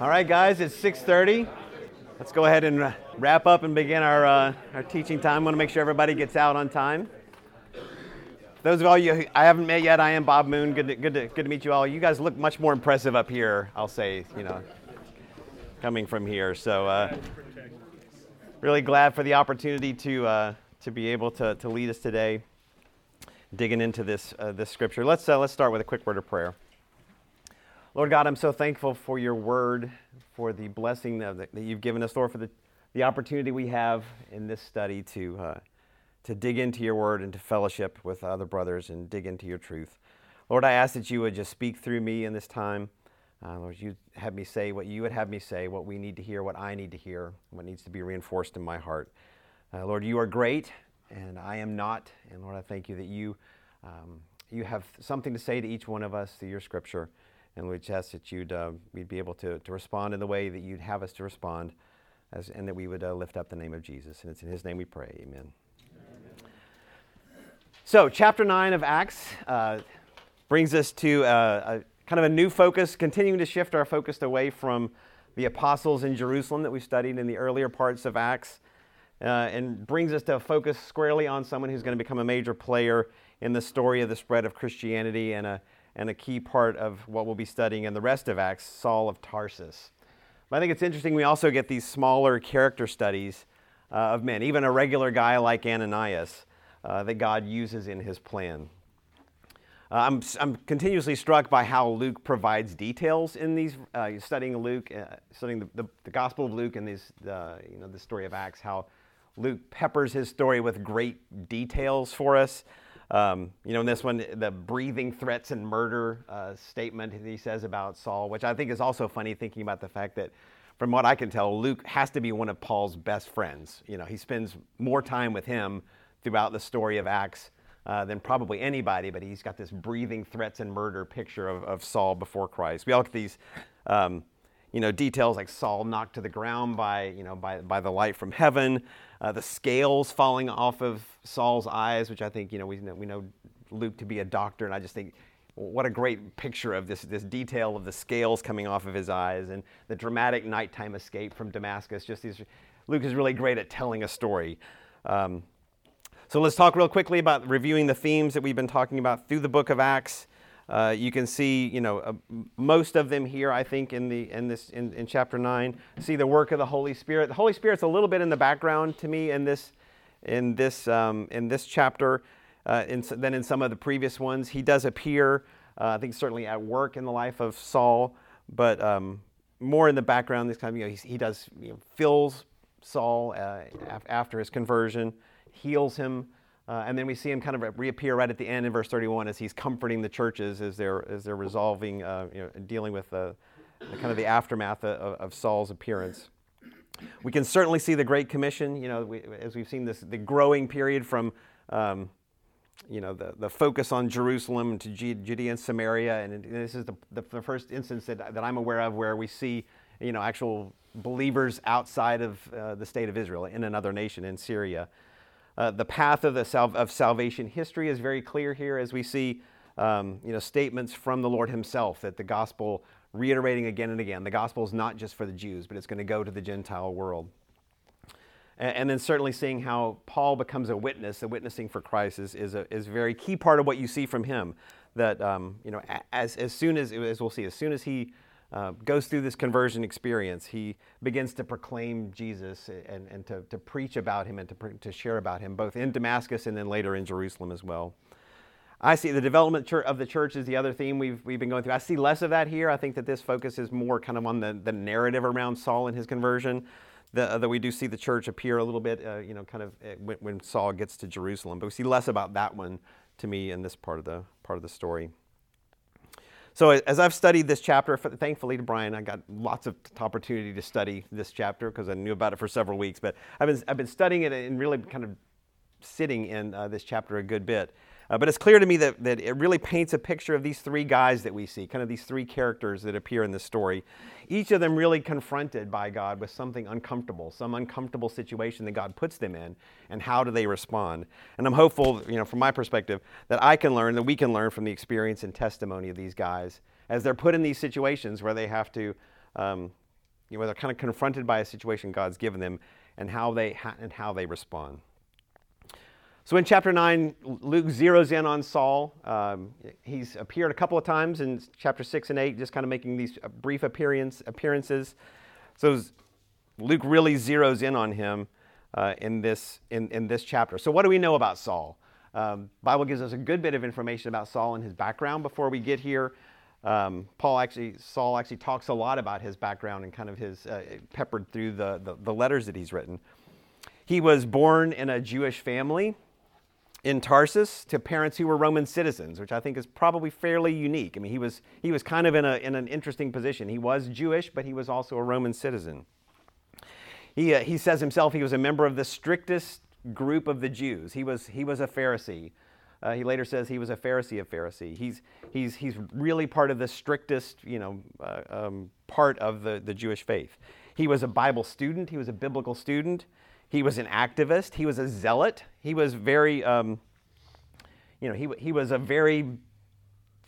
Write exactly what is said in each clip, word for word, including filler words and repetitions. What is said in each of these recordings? All right, guys, it's six thirty. Let's go ahead and wrap up and begin our uh, our teaching time. I want to make sure everybody gets out on time. Those of all you who I haven't met yet, I am Bob Moon. Good to, good to, good to meet you all. You guys look much more impressive up here, I'll say, you know, coming from here. So uh, really glad for the opportunity to uh, to be able to, to lead us today, digging into this uh, this scripture. Let's uh, let's start with a quick word of prayer. Lord God, I'm so thankful for your word, for the blessing that you've given us, Lord, for the, the opportunity we have in this study to uh, to dig into your word and to fellowship with other brothers and dig into your truth. Lord, I ask that you would just speak through me in this time. Uh, Lord, you'd have me say what you would have me say, what we need to hear, what I need to hear, what needs to be reinforced in my heart. Uh, Lord, you are great, and I am not. And Lord, I thank you that you um, you have something to say to each one of us through your scripture. And we just ask that you'd, uh, we'd be able to, to respond in the way that you'd have us to respond, as, and that we would uh, lift up the name of Jesus. And it's in his name we pray. Amen. Amen. So chapter nine of Acts uh, brings us to uh, a kind of a new focus, continuing to shift our focus away from the apostles in Jerusalem that we studied in the earlier parts of Acts, uh, and brings us to focus squarely on someone who's going to become a major player in the story of the spread of Christianity and a and a key part of what we'll be studying in the rest of Acts, Saul of Tarsus. But I think it's interesting we also get these smaller character studies uh, of men, even a regular guy like Ananias uh, that God uses in his plan. Uh, I'm, I'm continuously struck by how Luke provides details in these, uh, studying Luke, uh, studying the, the, the Gospel of Luke and these, uh, you know, the story of Acts, how Luke peppers his story with great details for us. Um, you know, in this one, the breathing threats and murder uh, statement that he says about Saul, which I think is also funny thinking about the fact that, from what I can tell, Luke has to be one of Paul's best friends. You know, he spends more time with him throughout the story of Acts uh, than probably anybody, but he's got this breathing threats and murder picture of, of Saul before Christ. We all get these, um, you know, details like Saul knocked to the ground by, you know, by, by the light from heaven. Uh, the scales falling off of Saul's eyes, which I think, you know, we know, we know Luke to be a doctor, and I just think what a great picture of this this detail of the scales coming off of his eyes and the dramatic nighttime escape from Damascus. Just these, Luke is really great at telling a story. Um, so let's talk real quickly about reviewing the themes that we've been talking about through the book of Acts. Uh, you can see, you know, uh, most of them here, I think, in the in this in, in chapter nine. See the work of the Holy Spirit. The Holy Spirit's a little bit in the background to me in this in this um, in this chapter, uh, in, than in some of the previous ones. He does appear, uh, I think, certainly at work in the life of Saul, but um, more in the background this time. You know, he, he does you know, fills Saul uh, af- after his conversion, heals him. Uh, and then we see him kind of reappear right at the end in verse thirty-one as he's comforting the churches as they're as they're resolving, uh, you know, dealing with uh, the, kind of the aftermath of, of Saul's appearance. We can certainly see the Great Commission, you know, we, as we've seen this the growing period from, um, you know, the, the focus on Jerusalem to Judea and Samaria, and, and this is the, the the first instance that that I'm aware of where we see, you know, actual believers outside of uh, the state of Israel in another nation in Syria. Uh, the path of the sal- of salvation history is very clear here, as we see, um, you know, statements from the Lord Himself that the gospel, reiterating again and again, the gospel is not just for the Jews, but it's going to go to the Gentile world. And, and then certainly seeing how Paul becomes a witness, the witnessing for Christ is is a is a very key part of what you see from him. That um, you know, as as soon as as we'll see, as soon as he uh, goes through this conversion experience, he begins to proclaim Jesus and, and to, to preach about him and to, to share about him, both in Damascus and then later in Jerusalem as well. I see the development of the church is the other theme we've we've been going through. I see less of that here. I think that this focus is more kind of on the, the narrative around Saul and his conversion, the, uh, that we do see the church appear a little bit, uh, you know, kind of when, when Saul gets to Jerusalem. But we see less about that one to me in this part of the part of the story. So as I've studied this chapter, thankfully to Brian, I got lots of opportunity to study this chapter because I knew about it for several weeks. But I've been I've been studying it and really kind of sitting in uh, this chapter a good bit. Uh, but it's clear to me that, that it really paints a picture of these three guys that we see, kind of these three characters that appear in this story. Each of them really confronted by God with something uncomfortable, some uncomfortable situation that God puts them in, and how do they respond? And I'm hopeful, you know, from my perspective, that I can learn, that we can learn from the experience and testimony of these guys as they're put in these situations where they have to, um, you know, where they're kind of confronted by a situation God's given them and how they and how they respond. So in chapter nine, Luke zeroes in on Saul. Um, he's appeared a couple of times in chapter six and eight, just kind of making these brief appearance, appearances. So Luke really zeroes in on him uh, in this in, in this chapter. So what do we know about Saul? Um, Bible gives us a good bit of information about Saul and his background before we get here. Um, Paul actually, Saul actually talks a lot about his background and kind of his uh, peppered through the, the, the letters that he's written. He was born in a Jewish family in Tarsus to parents who were Roman citizens, which I think is probably fairly unique. I mean, he was he was kind of in a in an interesting position. He was Jewish, but he was also a Roman citizen. He uh, he says himself he was a member of the strictest group of the Jews. He was he was a Pharisee. Uh, he later says he was a Pharisee of Pharisee. He's he's he's really part of the strictest, you know, uh, um, part of the, the Jewish faith. He was a Bible student. He was a biblical student. He was an activist. He was a zealot. He was very, um, you know, he he was a very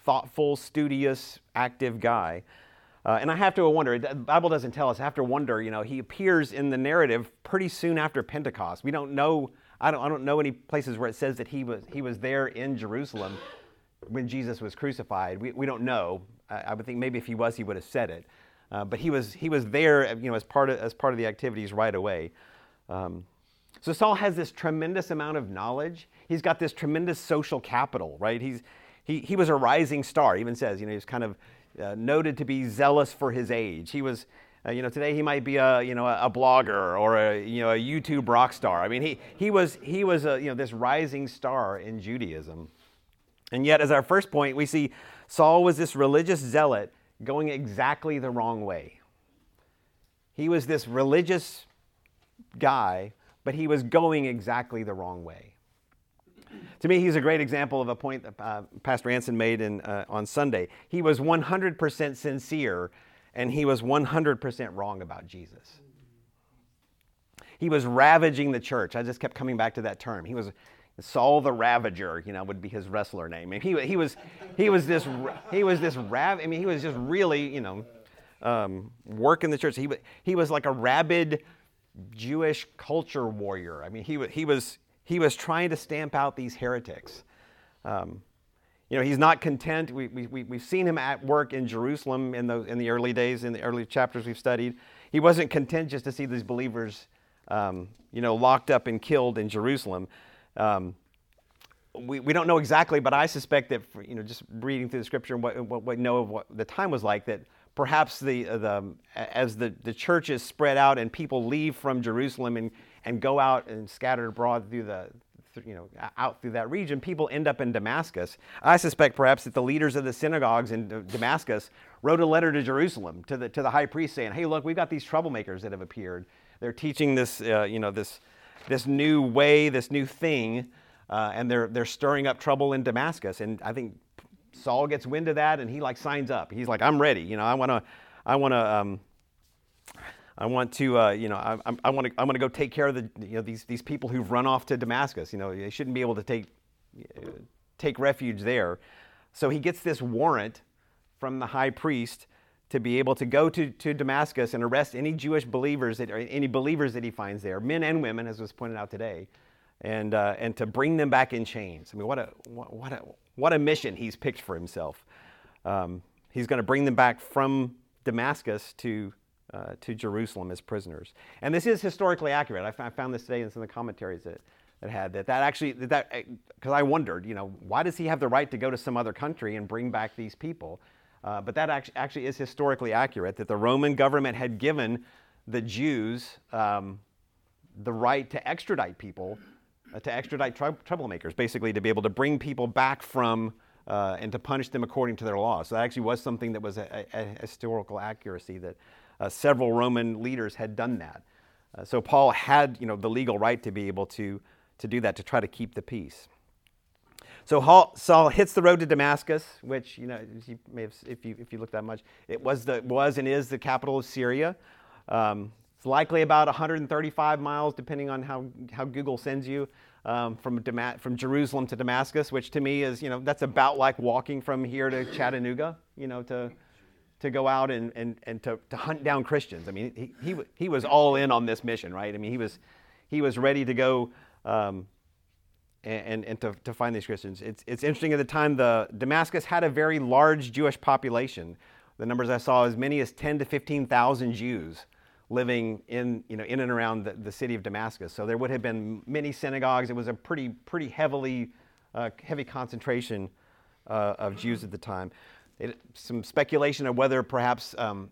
thoughtful, studious, active guy. Uh, and I have to wonder, the Bible doesn't tell us, I have to wonder, you know, he appears in the narrative pretty soon after Pentecost. We don't know, I don't I don't know any places where it says that he was he was there in Jerusalem when Jesus was crucified. We we don't know. I, I would think maybe if he was, he would have said it. Uh, but he was he was there, you know, as part of as part of the activities right away. Um, so Saul has this tremendous amount of knowledge. He's got this tremendous social capital, right? He's he he was a rising star. He even says, you know, he's kind of uh, noted to be zealous for his age. He was, uh, you know, today he might be a you know a, a blogger or a you know a YouTube rock star. I mean, he he was he was a, you know this rising star in Judaism, and yet as our first point, we see Saul was this religious zealot going exactly the wrong way. He was this religious guy, but he was going exactly the wrong way. To me, he's a great example of a point that uh, Pastor Anson made in, uh, on Sunday. He was one hundred percent sincere, and he was one hundred percent wrong about Jesus. He was ravaging the church. I just kept coming back to that term. He was Saul the Ravager, you know, would be his wrestler name. And he he was he was this he was this rav. I mean, he was just really you know um, working the church. He he was like a rabid Jewish culture warrior. I mean, he was he was he was trying to stamp out these heretics. Um, you know, he's not content. We we we we've seen him at work in Jerusalem in the in the early days, in the early chapters we've studied. He wasn't content just to see these believers, um, you know, locked up and killed in Jerusalem. Um, we we don't know exactly, but I suspect that for, you know, just reading through the scripture and what what we know of what the time was like, that perhaps the the as the, the church is spread out and people leave from Jerusalem and, and go out and scatter abroad through the you know out through that region, people end up in Damascus. I suspect perhaps that the leaders of the synagogues in Damascus wrote a letter to Jerusalem to the to the high priest saying, "Hey, look, we've got these troublemakers that have appeared. They're teaching this uh, you know this this new way, this new thing, uh, and they're they're stirring up trouble in Damascus." And I think Saul gets wind of that, and he like signs up. He's like, "I'm ready. You know, I want to, I want to, um, I want to, uh, you know, I I want to, I want to go take care of the, you know, these these people who've run off to Damascus. You know, they shouldn't be able to take uh, take refuge there." So he gets this warrant from the high priest to be able to go to, to Damascus and arrest any Jewish believers that or any believers that he finds there, men and women, as was pointed out today, and uh, and to bring them back in chains. I mean, what a what a What a mission he's picked for himself. Um, he's going to bring them back from Damascus to uh, to Jerusalem as prisoners. And this is historically accurate. I, f- I found this today in some of the commentaries that it had, that that actually, that because I wondered, you know, why does he have the right to go to some other country and bring back these people? Uh, but that act- actually is historically accurate, that the Roman government had given the Jews um, the right to extradite people to extradite trou- troublemakers, basically to be able to bring people back from uh, and to punish them according to their law. So that actually was something that was a, a, a historical accuracy, that uh, several Roman leaders had done that. Uh, so Paul had, you know, the legal right to be able to to do that, to try to keep the peace. So Hall, Saul hits the road to Damascus, which, you know, you may have, if you if you look that much, it was the was and is the capital of Syria. Um, It's likely about one hundred thirty-five miles, depending on how, how Google sends you, um, from Dama- from Jerusalem to Damascus, which to me is, you know, that's about like walking from here to Chattanooga, you know, to to go out and and, and to, to hunt down Christians. I mean, he, he he was all in on this mission, right? I mean, he was he was ready to go um, and and to, to find these Christians. It's it's interesting at the time, the Damascus had a very large Jewish population. The numbers I saw, as many as ten to fifteen thousand Jews living in you know in and around the, the city of Damascus. So there would have been many synagogues. It was a pretty pretty heavily uh, heavy concentration uh, of Jews at the time. It, some speculation of whether perhaps um,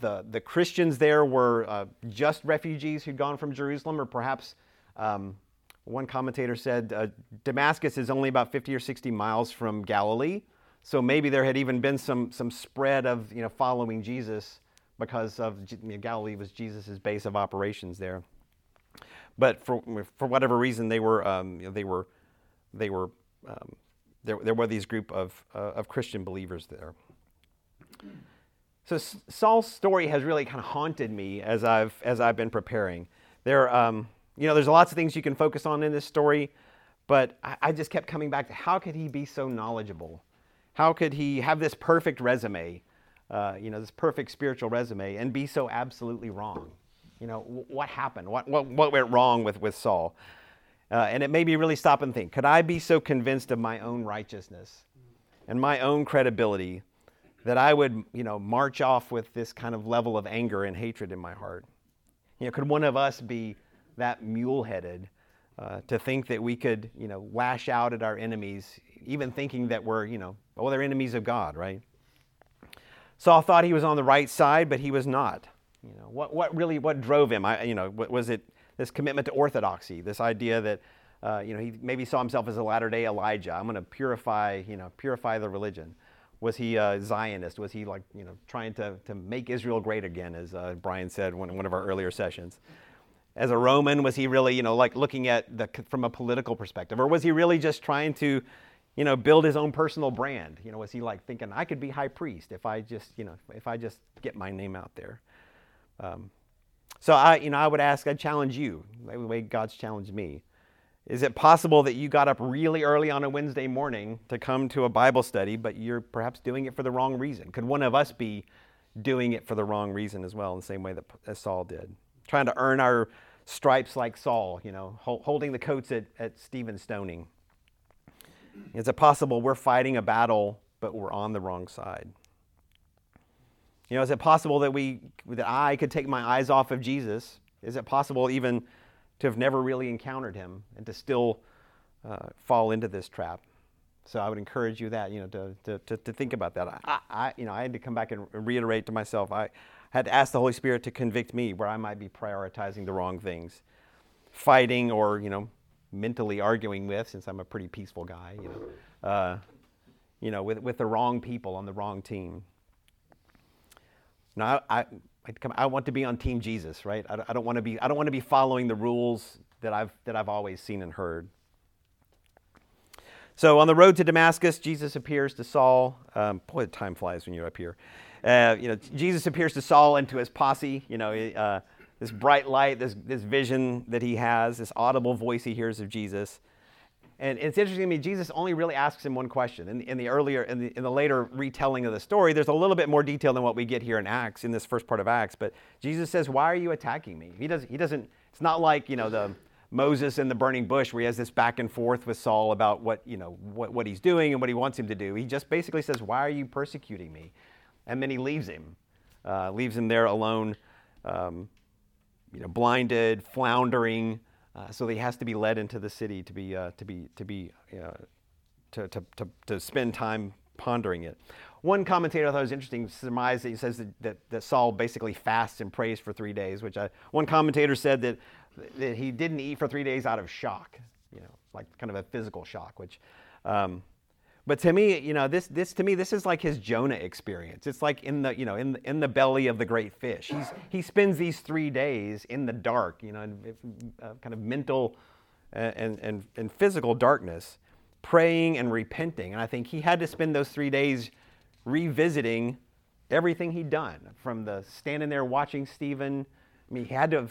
the the Christians there were uh, just refugees who'd gone from Jerusalem, or perhaps um, one commentator said uh, Damascus is only about fifty or sixty miles from Galilee, so maybe there had even been some some spread of you know following Jesus, because of you know, Galilee was Jesus's base of operations there. But for for whatever reason, they were um, you know, they were they were. Um, There, there were these group of uh, of Christian believers there. So Saul's story has really kind of haunted me as I've as I've been preparing. There, um, you know, there's lots of things you can focus on in this story, but I, I just kept coming back to how could he be so knowledgeable? How could he have this perfect resume, uh, you know, this perfect spiritual resume, and be so absolutely wrong? You know, w- what happened? What what what went wrong with with Saul? Uh, and it made me really stop and think, could I be so convinced of my own righteousness and my own credibility that I would, you know, march off with this kind of level of anger and hatred in my heart? You know, could one of us be that mule-headed uh, to think that we could, you know, lash out at our enemies, even thinking that we're, you know, oh, they're enemies of God, right? Saul thought he was on the right side, but he was not. You know, what, what really, what drove him? I, you know, was it this commitment to orthodoxy, this idea that uh, you know he maybe saw himself as a Latter-day Elijah? I'm going to purify, you know, purify the religion. Was he a Zionist? Was he like you know trying to, to make Israel great again, as uh, Brian said in one, one of our earlier sessions? As a Roman, was he really you know like looking at the from a political perspective, or was he really just trying to you know build his own personal brand? You know, was he like thinking I could be high priest if I just you know if I just get my name out there? Um, So I, you know, I would ask, I challenge you, the way God's challenged me. Is it possible that you got up really early on a Wednesday morning to come to a Bible study, but you're perhaps doing it for the wrong reason? Could one of us be doing it for the wrong reason as well, in the same way that Saul did? Trying to earn our stripes like Saul, you know, holding the coats at, at Stephen's stoning. Is it possible we're fighting a battle, but we're on the wrong side? You know, is it possible that we, that I could take my eyes off of Jesus? Is it possible even to have never really encountered him and to still uh, fall into this trap? So I would encourage you that, you know, to to, to, to think about that. I, I, you know, I had to come back and reiterate to myself. I had to ask the Holy Spirit to convict me where I might be prioritizing the wrong things, fighting or, you know, mentally arguing with, since I'm a pretty peaceful guy, you know, uh, you know, with, with the wrong people on the wrong team. No, I, I, I want to be on Team Jesus, right? I, I don't want to be. I don't want to be following the rules that I've that I've always seen and heard. So on the road to Damascus, Jesus appears to Saul. Um, boy, time flies when you're up here. Uh, you know, Jesus appears to Saul and to his posse. You know, uh, this bright light, this this vision that he has, this audible voice he hears of Jesus. And it's interesting to me, Jesus only really asks him one question. In, in the earlier, in the, in the later retelling of the story, there's a little bit more detail than what we get here in Acts, in this first part of Acts. But Jesus says, "Why are you attacking me?" He doesn't. He doesn't. It's not like you know the Moses in the burning bush, where he has this back and forth with Saul about what you know what, what he's doing and what he wants him to do. He just basically says, "Why are you persecuting me?" And then he leaves him, uh, leaves him there alone, um, you know, blinded, floundering. Uh, so he has to be led into the city to be uh, to be to be uh, to, to to to spend time pondering it. One commentator I thought was interesting surmised that he says that, that, that Saul basically fasts and prays for three days. Which I, one commentator said that that he didn't eat for three days out of shock, you know, like kind of a physical shock. Which, um, but to me, you know, this this to me this is like his Jonah experience. It's like in the you know in in the belly of the great fish. He's he spends these three days in the dark, you know, in, uh, kind of mental and and and physical darkness, praying and repenting. And I think he had to spend those three days revisiting everything he'd done, from the standing there watching Stephen. I mean, he had to have.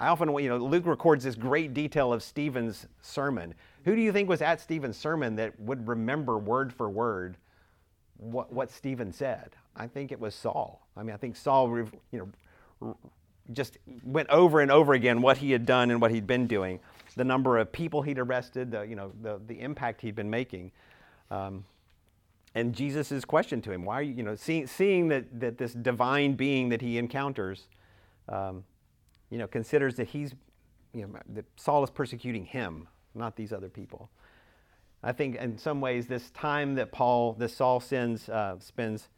I often, you know, Luke records this great detail of Stephen's sermon. Who do you think was at Stephen's sermon that would remember word for word what, what Stephen said? I think it was Saul. I mean, I think Saul, you know, just went over and over again what he had done and what he'd been doing, the number of people he'd arrested, the, you know, the, the impact he'd been making. Um, and Jesus' question to him, why are you, you know, see, seeing that, that this divine being that he encounters, um, you know, considers that he's, you know, that Saul is persecuting him, not these other people. I think in some ways this time that Paul, this Saul sins, uh, spends,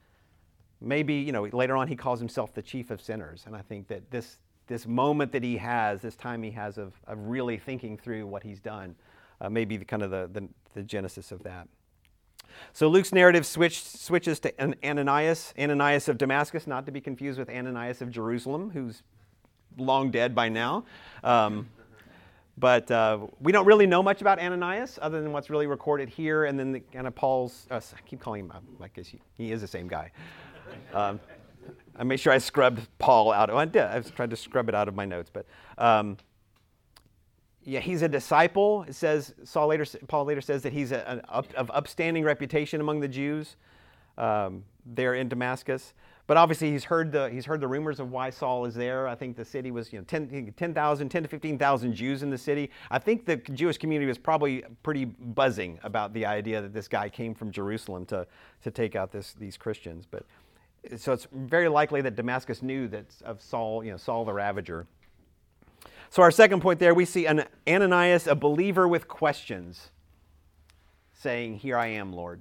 maybe, you know, later on he calls himself the chief of sinners. And I think that this this moment that he has, this time he has of, of really thinking through what he's done, uh, maybe the kind of the, the, the genesis of that. So Luke's narrative switch, switches to Ananias, Ananias of Damascus, not to be confused with Ananias of Jerusalem, who's long dead by now. Um, but uh, we don't really know much about Ananias other than what's really recorded here. And then the, kind of Paul's, uh, I keep calling him, I guess he, he is the same guy. Um, I made sure I scrubbed Paul out. Oh, I did. I tried to scrub it out of my notes, but um, yeah, he's a disciple. It says Saul later. Paul later says that he's a, an up, of upstanding reputation among the Jews um, there in Damascus. But obviously, he's heard the he's heard the rumors of why Saul is there. I think the city was you know ten thousand to fifteen thousand Jews in the city. I think the Jewish community was probably pretty buzzing about the idea that this guy came from Jerusalem to to take out this these Christians, but. So it's very likely that Damascus knew that of Saul, you know, Saul the Ravager. So our second point there, we see an Ananias, a believer with questions, saying, "Here I am, Lord."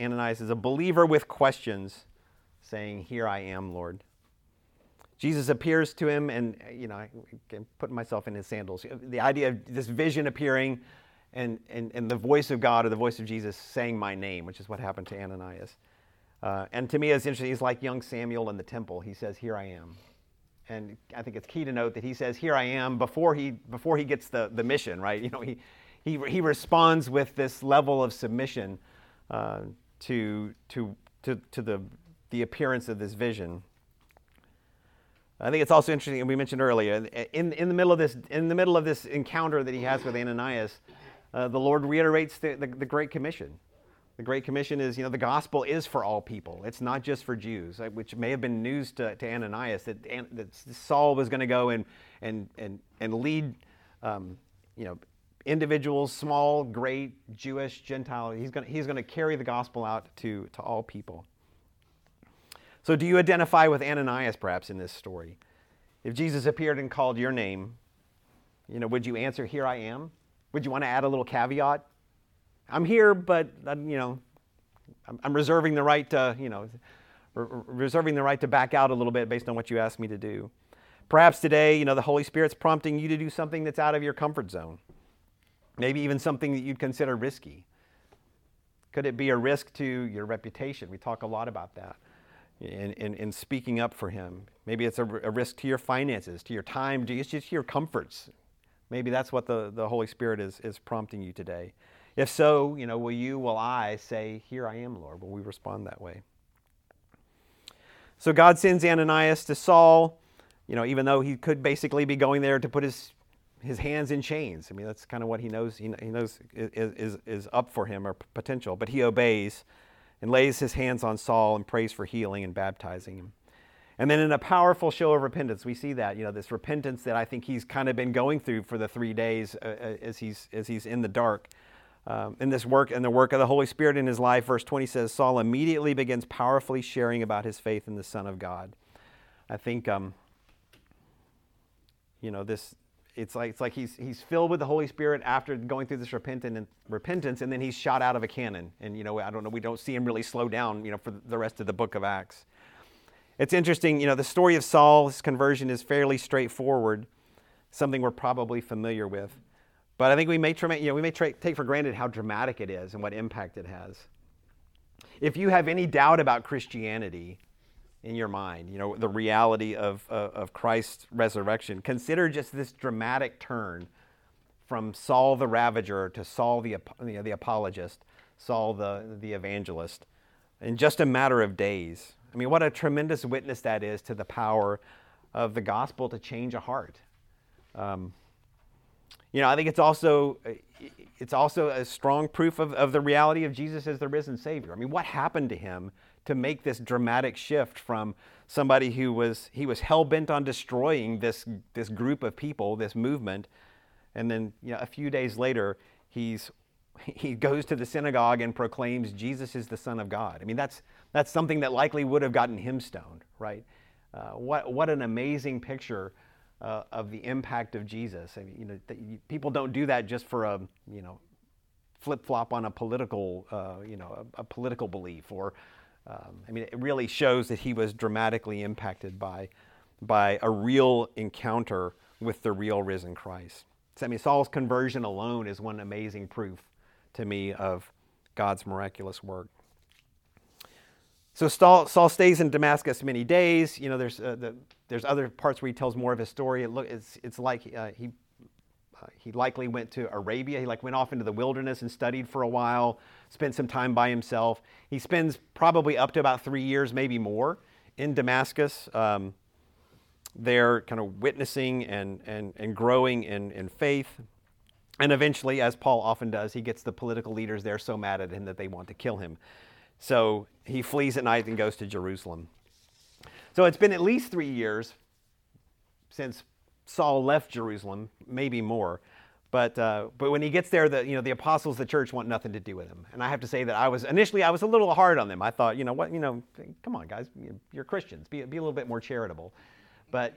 Ananias is a believer with questions, saying, "Here I am, Lord." Jesus appears to him, and you know, I'm putting myself in his sandals. The idea of this vision appearing, and and and the voice of God or the voice of Jesus saying my name, which is what happened to Ananias. Uh, and to me, it's interesting. He's like young Samuel in the temple. He says, "Here I am," and I think it's key to note that he says, "Here I am," before he before he gets the, the mission. Right? You know, he he he responds with this level of submission uh, to to to to the the appearance of this vision. I think it's also interesting, and we mentioned earlier, in in the middle of this in the middle of this encounter that he has with Ananias, uh, the Lord reiterates the, the, the Great Commission. The Great Commission is, you know, the gospel is for all people. It's not just for Jews, which may have been news to, to Ananias that, that Saul was going to go and and and and lead, um, you know, individuals, small, great, Jewish, Gentile. He's going he's going to carry the gospel out to to all people. So, do you identify with Ananias perhaps in this story? If Jesus appeared and called your name, you know, would you answer, "Here I am"? Would you want to add a little caveat? I'm here, but you know, I'm reserving the right to, you know, reserving the right to back out a little bit based on what you asked me to do. Perhaps today, you know, the Holy Spirit's prompting you to do something that's out of your comfort zone. Maybe even something that you'd consider risky. Could it be a risk to your reputation? We talk a lot about that in in, in speaking up for Him. Maybe it's a, a risk to your finances, to your time, to just your comforts. Maybe that's what the, the Holy Spirit is is prompting you today. If so, you know, will you, will I say, "Here I am, Lord"? Will we respond that way? So God sends Ananias to Saul, you know, even though he could basically be going there to put his his hands in chains. I mean, that's kind of what he knows he knows is, is, is up for him or potential. But he obeys and lays his hands on Saul and prays for healing and baptizing him. And then in a powerful show of repentance, we see that, you know, this repentance that I think he's kind of been going through for the three days uh, as he's as he's in the dark. Um, in this work and the work of the Holy Spirit in his life, verse twenty says, Saul immediately begins powerfully sharing about his faith in the Son of God. I think, um, you know, this it's like it's like he's he's filled with the Holy Spirit after going through this repentant and repentance, and then he's shot out of a cannon. And you know, I don't know, we don't see him really slow down, you know, for the rest of the book of Acts. It's interesting, you know, the story of Saul's conversion is fairly straightforward, something we're probably familiar with. But I think we may, you know, we may tra- take for granted how dramatic it is and what impact it has. If you have any doubt about Christianity in your mind, you know, the reality of, uh, of Christ's resurrection, consider just this dramatic turn from Saul the Ravager to Saul the, you know, the apologist, Saul the, the evangelist, in just a matter of days. I mean, what a tremendous witness that is to the power of the gospel to change a heart. Um, You know, I think it's also it's also a strong proof of, of the reality of Jesus as the risen Savior. I mean, what happened to him to make this dramatic shift from somebody who was, he was hell-bent on destroying this, this group of people, this movement. And then, you know, a few days later, he's he goes to the synagogue and proclaims Jesus is the Son of God. I mean, that's that's something that likely would have gotten him stoned, right? Uh, what what an amazing picture uh, of the impact of Jesus. I mean, you know, that you, people don't do that just for a you know flip-flop on a political uh, you know a, a political belief. Or um, I mean, it really shows that he was dramatically impacted by by a real encounter with the real risen Christ. So, I mean, Saul's conversion alone is one amazing proof to me of God's miraculous work. So Saul, Saul stays in Damascus many days. You know, there's uh, the, there's other parts where he tells more of his story. It look, it's it's like uh, he uh, he likely went to Arabia. He like went off into the wilderness and studied for a while. Spent some time by himself. He spends probably up to about three years, maybe more, in Damascus. Um, They're kind of witnessing and and and growing in, in faith. And eventually, as Paul often does, he gets the political leaders there so mad at him that they want to kill him. So he flees at night and goes to Jerusalem. So it's been at least three years since Saul left Jerusalem, maybe more. But uh, but when he gets there, the you know the apostles, the church want nothing to do with him. And I have to say that I was initially I was a little hard on them. I thought, you know what, you know, come on guys, you're Christians, be be a little bit more charitable. But,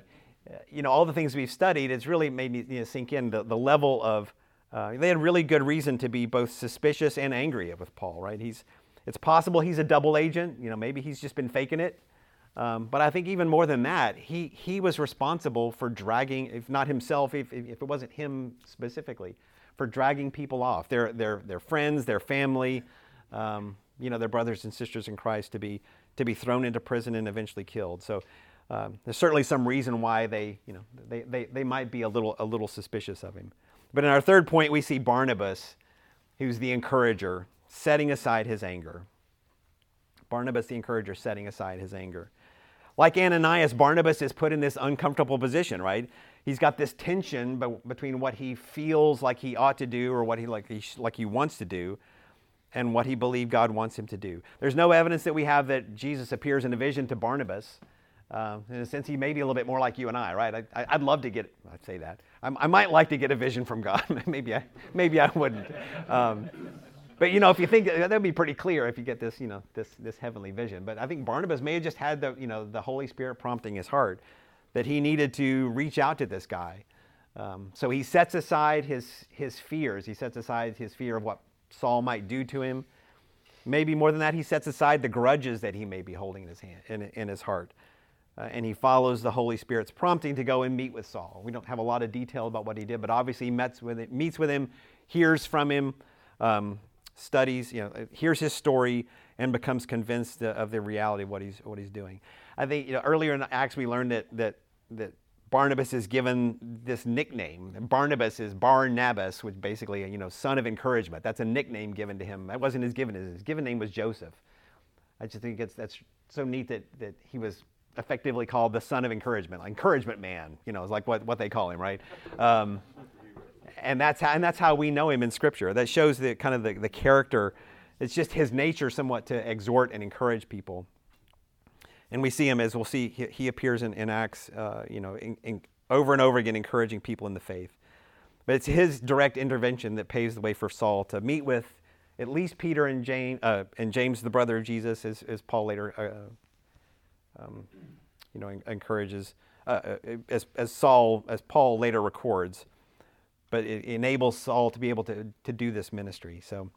you know, all the things we've studied, it's really made me you know, sink in the, the level of, uh, they had really good reason to be both suspicious and angry with Paul, right? He's, it's possible he's a double agent. You know, maybe he's just been faking it. Um, but I think even more than that, he he was responsible for dragging, if not himself, if if it wasn't him specifically, for dragging people off, their their their friends, their family, um, you know, their brothers and sisters in Christ to be to be thrown into prison and eventually killed. So. Um, there's certainly some reason why they, you know, they, they, they might be a little a little suspicious of him. But in our third point, we see Barnabas, who's the encourager, setting aside his anger. Barnabas, the encourager, setting aside his anger. Like Ananias, Barnabas is put in this uncomfortable position, right? He's got this tension be- between what he feels like he ought to do or what he like he sh- like he wants to do, and what he believed God wants him to do. There's no evidence that we have that Jesus appears in a vision to Barnabas. Uh, in a sense, he may be a little bit more like you and I, right? I, I'd love to get, I'd say that. I'm, I might like to get a vision from God. maybe I maybe I wouldn't. Um, but, you know, if you think, that would be pretty clear if you get this, you know, this this heavenly vision. But I think Barnabas may have just had the, you know, the Holy Spirit prompting his heart that he needed to reach out to this guy. Um, so he sets aside his his fears. He sets aside his fear of what Saul might do to him. Maybe more than that, he sets aside the grudges that he may be holding in his hand, in, in his heart. Uh, and he follows the Holy Spirit's prompting to go and meet with Saul. We don't have a lot of detail about what he did, but obviously he meets with him, meets with him, hears from him, um, studies, you know, hears his story, and becomes convinced of the reality of what he's what he's doing. I think you know earlier in Acts we learned that that that Barnabas is given this nickname. Barnabas is Barnabas, which basically you know son of encouragement. That's a nickname given to him. That wasn't his given name. His given name was Joseph. I just think it's that's so neat that that he was effectively called the son of encouragement, like encouragement man, you know, is like what, what they call him, right? Um, and that's how and that's how we know him in Scripture. That shows the kind of the, the character. It's just his nature somewhat to exhort and encourage people. And we see him, as we'll see, he, he appears in, in Acts, uh, you know, in, in, over and over again, encouraging people in the faith. But it's his direct intervention that paves the way for Saul to meet with at least Peter and James, uh, and James, the brother of Jesus, as, as Paul later uh, Um, you know, encourages uh, as as Saul as Paul later records, but it enables Saul to be able to to do this ministry. So,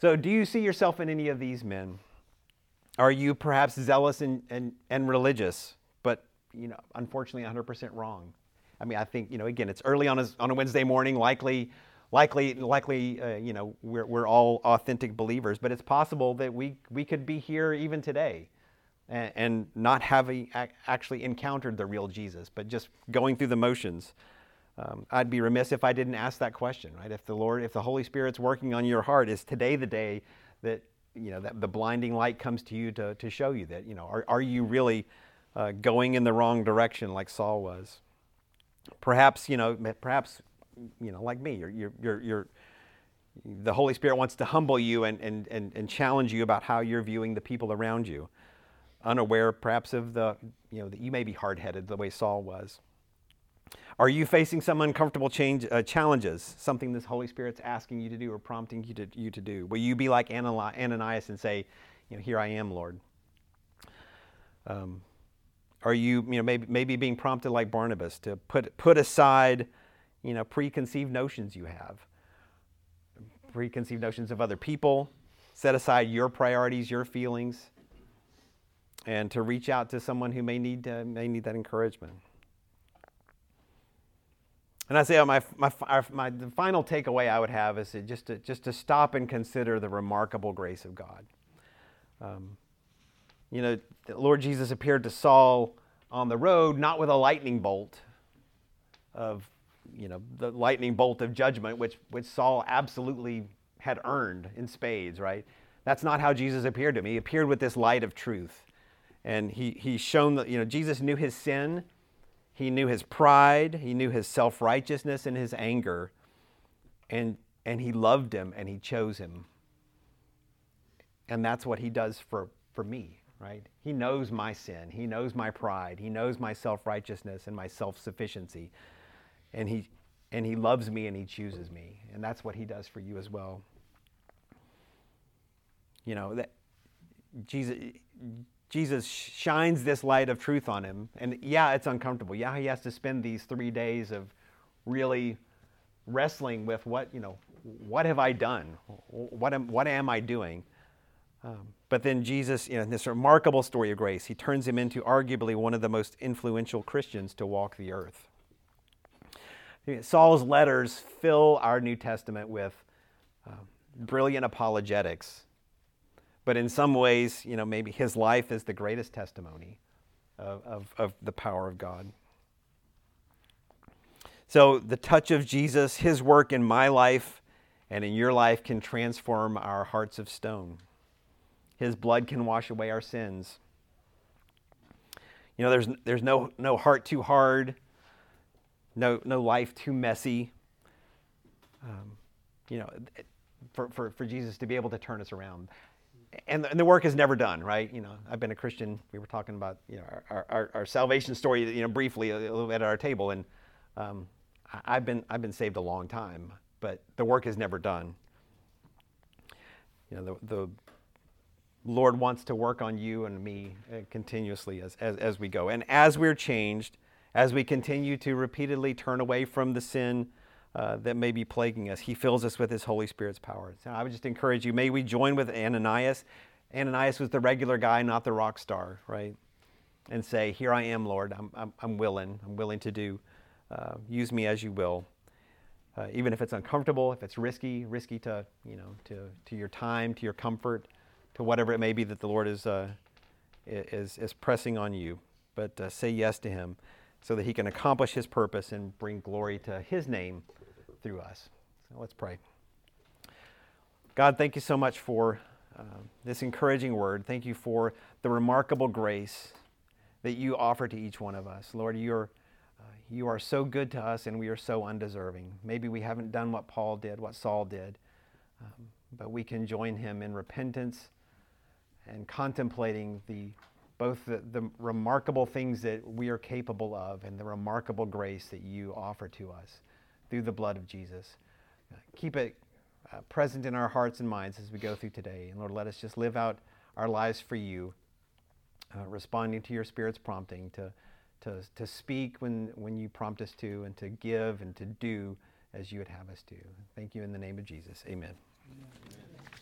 so do you see yourself in any of these men? Are you perhaps zealous and and, and religious, but you know, unfortunately, one hundred percent wrong? I mean, I think you know, again, it's early on a, on a Wednesday morning, likely. Likely, likely, uh, you know, we're we're all authentic believers, but it's possible that we we could be here even today and not having actually encountered the real Jesus, but just going through the motions. Um, I'd be remiss if I didn't ask that question, right? If the Lord, if the Holy Spirit's working on your heart, is today the day that, you know, that the blinding light comes to you to, to show you that, you know, are, are you really uh, going in the wrong direction like Saul was? Perhaps, you know, perhaps, you know, like me, you're, you're, you're, The Holy Spirit wants to humble you and, and, and, and challenge you about how you're viewing the people around you, unaware perhaps of the, you know, that you may be hard-headed the way Saul was. Are you facing some uncomfortable change, uh, challenges, something this Holy Spirit's asking you to do or prompting you to, you to do? Will you be like Ananias and say, you know, here I am, Lord? Um, are you, you know, maybe, maybe being prompted like Barnabas to put, put aside, you know, preconceived notions you have, preconceived notions of other people, set aside your priorities, your feelings, and to reach out to someone who may need uh, may need that encouragement. And I say, oh, my my my the final takeaway I would have is to just to just to stop and consider the remarkable grace of God. Um, you know, the Lord Jesus appeared to Saul on the road, not with a lightning bolt of you know, the lightning bolt of judgment, which which Saul absolutely had earned in spades, right? That's not how Jesus appeared to him. He appeared with this light of truth. And he he shown that, you know, Jesus knew his sin. He knew his pride. He knew his self-righteousness and his anger. And and he loved him and he chose him. And that's what he does for, for me, right? He knows my sin. He knows my pride. He knows my self-righteousness and my self-sufficiency. And he and he loves me and he chooses me. And that's what he does for you as well. You know, that Jesus Jesus shines this light of truth on him. And yeah, it's uncomfortable. Yeah, he has to spend these three days of really wrestling with what, you know, what have I done? What am, what am I doing? Um, but then Jesus, you know, in this remarkable story of grace, he turns him into arguably one of the most influential Christians to walk the earth. Saul's letters fill our New Testament with um, brilliant apologetics. But in some ways, you know, maybe his life is the greatest testimony of, of, of the power of God. So the touch of Jesus, his work in my life and in your life can transform our hearts of stone. His blood can wash away our sins. You know, there's there's no no heart too hard. No, no life too messy. Um, you know, for, for, for Jesus to be able to turn us around, and the, and the work is never done, right? You know, I've been a Christian. We were talking about you know our our, our salvation story, you know, briefly a little bit at our table, and um, I've been I've been saved a long time, but the work is never done. You know, the the Lord wants to work on you and me continuously as as, as we go, and as we're changed. As we continue to repeatedly turn away from the sin uh, that may be plaguing us, he fills us with his Holy Spirit's power. So I would just encourage you, may we join with Ananias. Ananias was the regular guy, not the rock star, right? And say, here I am, Lord, I'm I'm, I'm willing, I'm willing to do, uh, use me as you will. Uh, even if it's uncomfortable, if it's risky, risky to, you know, to, to your time, to your comfort, to whatever it may be that the Lord is, uh, is, is pressing on you. But uh, say yes to him, so that he can accomplish his purpose and bring glory to his name through us. So let's pray. God, thank you so much for uh, this encouraging word. Thank you for the remarkable grace that you offer to each one of us. Lord, you are, uh, you are so good to us and we are so undeserving. Maybe we haven't done what Paul did, what Saul did, um, but we can join him in repentance and contemplating the both the, the remarkable things that we are capable of and the remarkable grace that you offer to us through the blood of Jesus. Keep it uh, present in our hearts and minds as we go through today. And Lord, let us just live out our lives for you, uh, responding to your Spirit's prompting to, to, to speak when, when you prompt us to, and to give and to do as you would have us do. Thank you in the name of Jesus. Amen. Amen.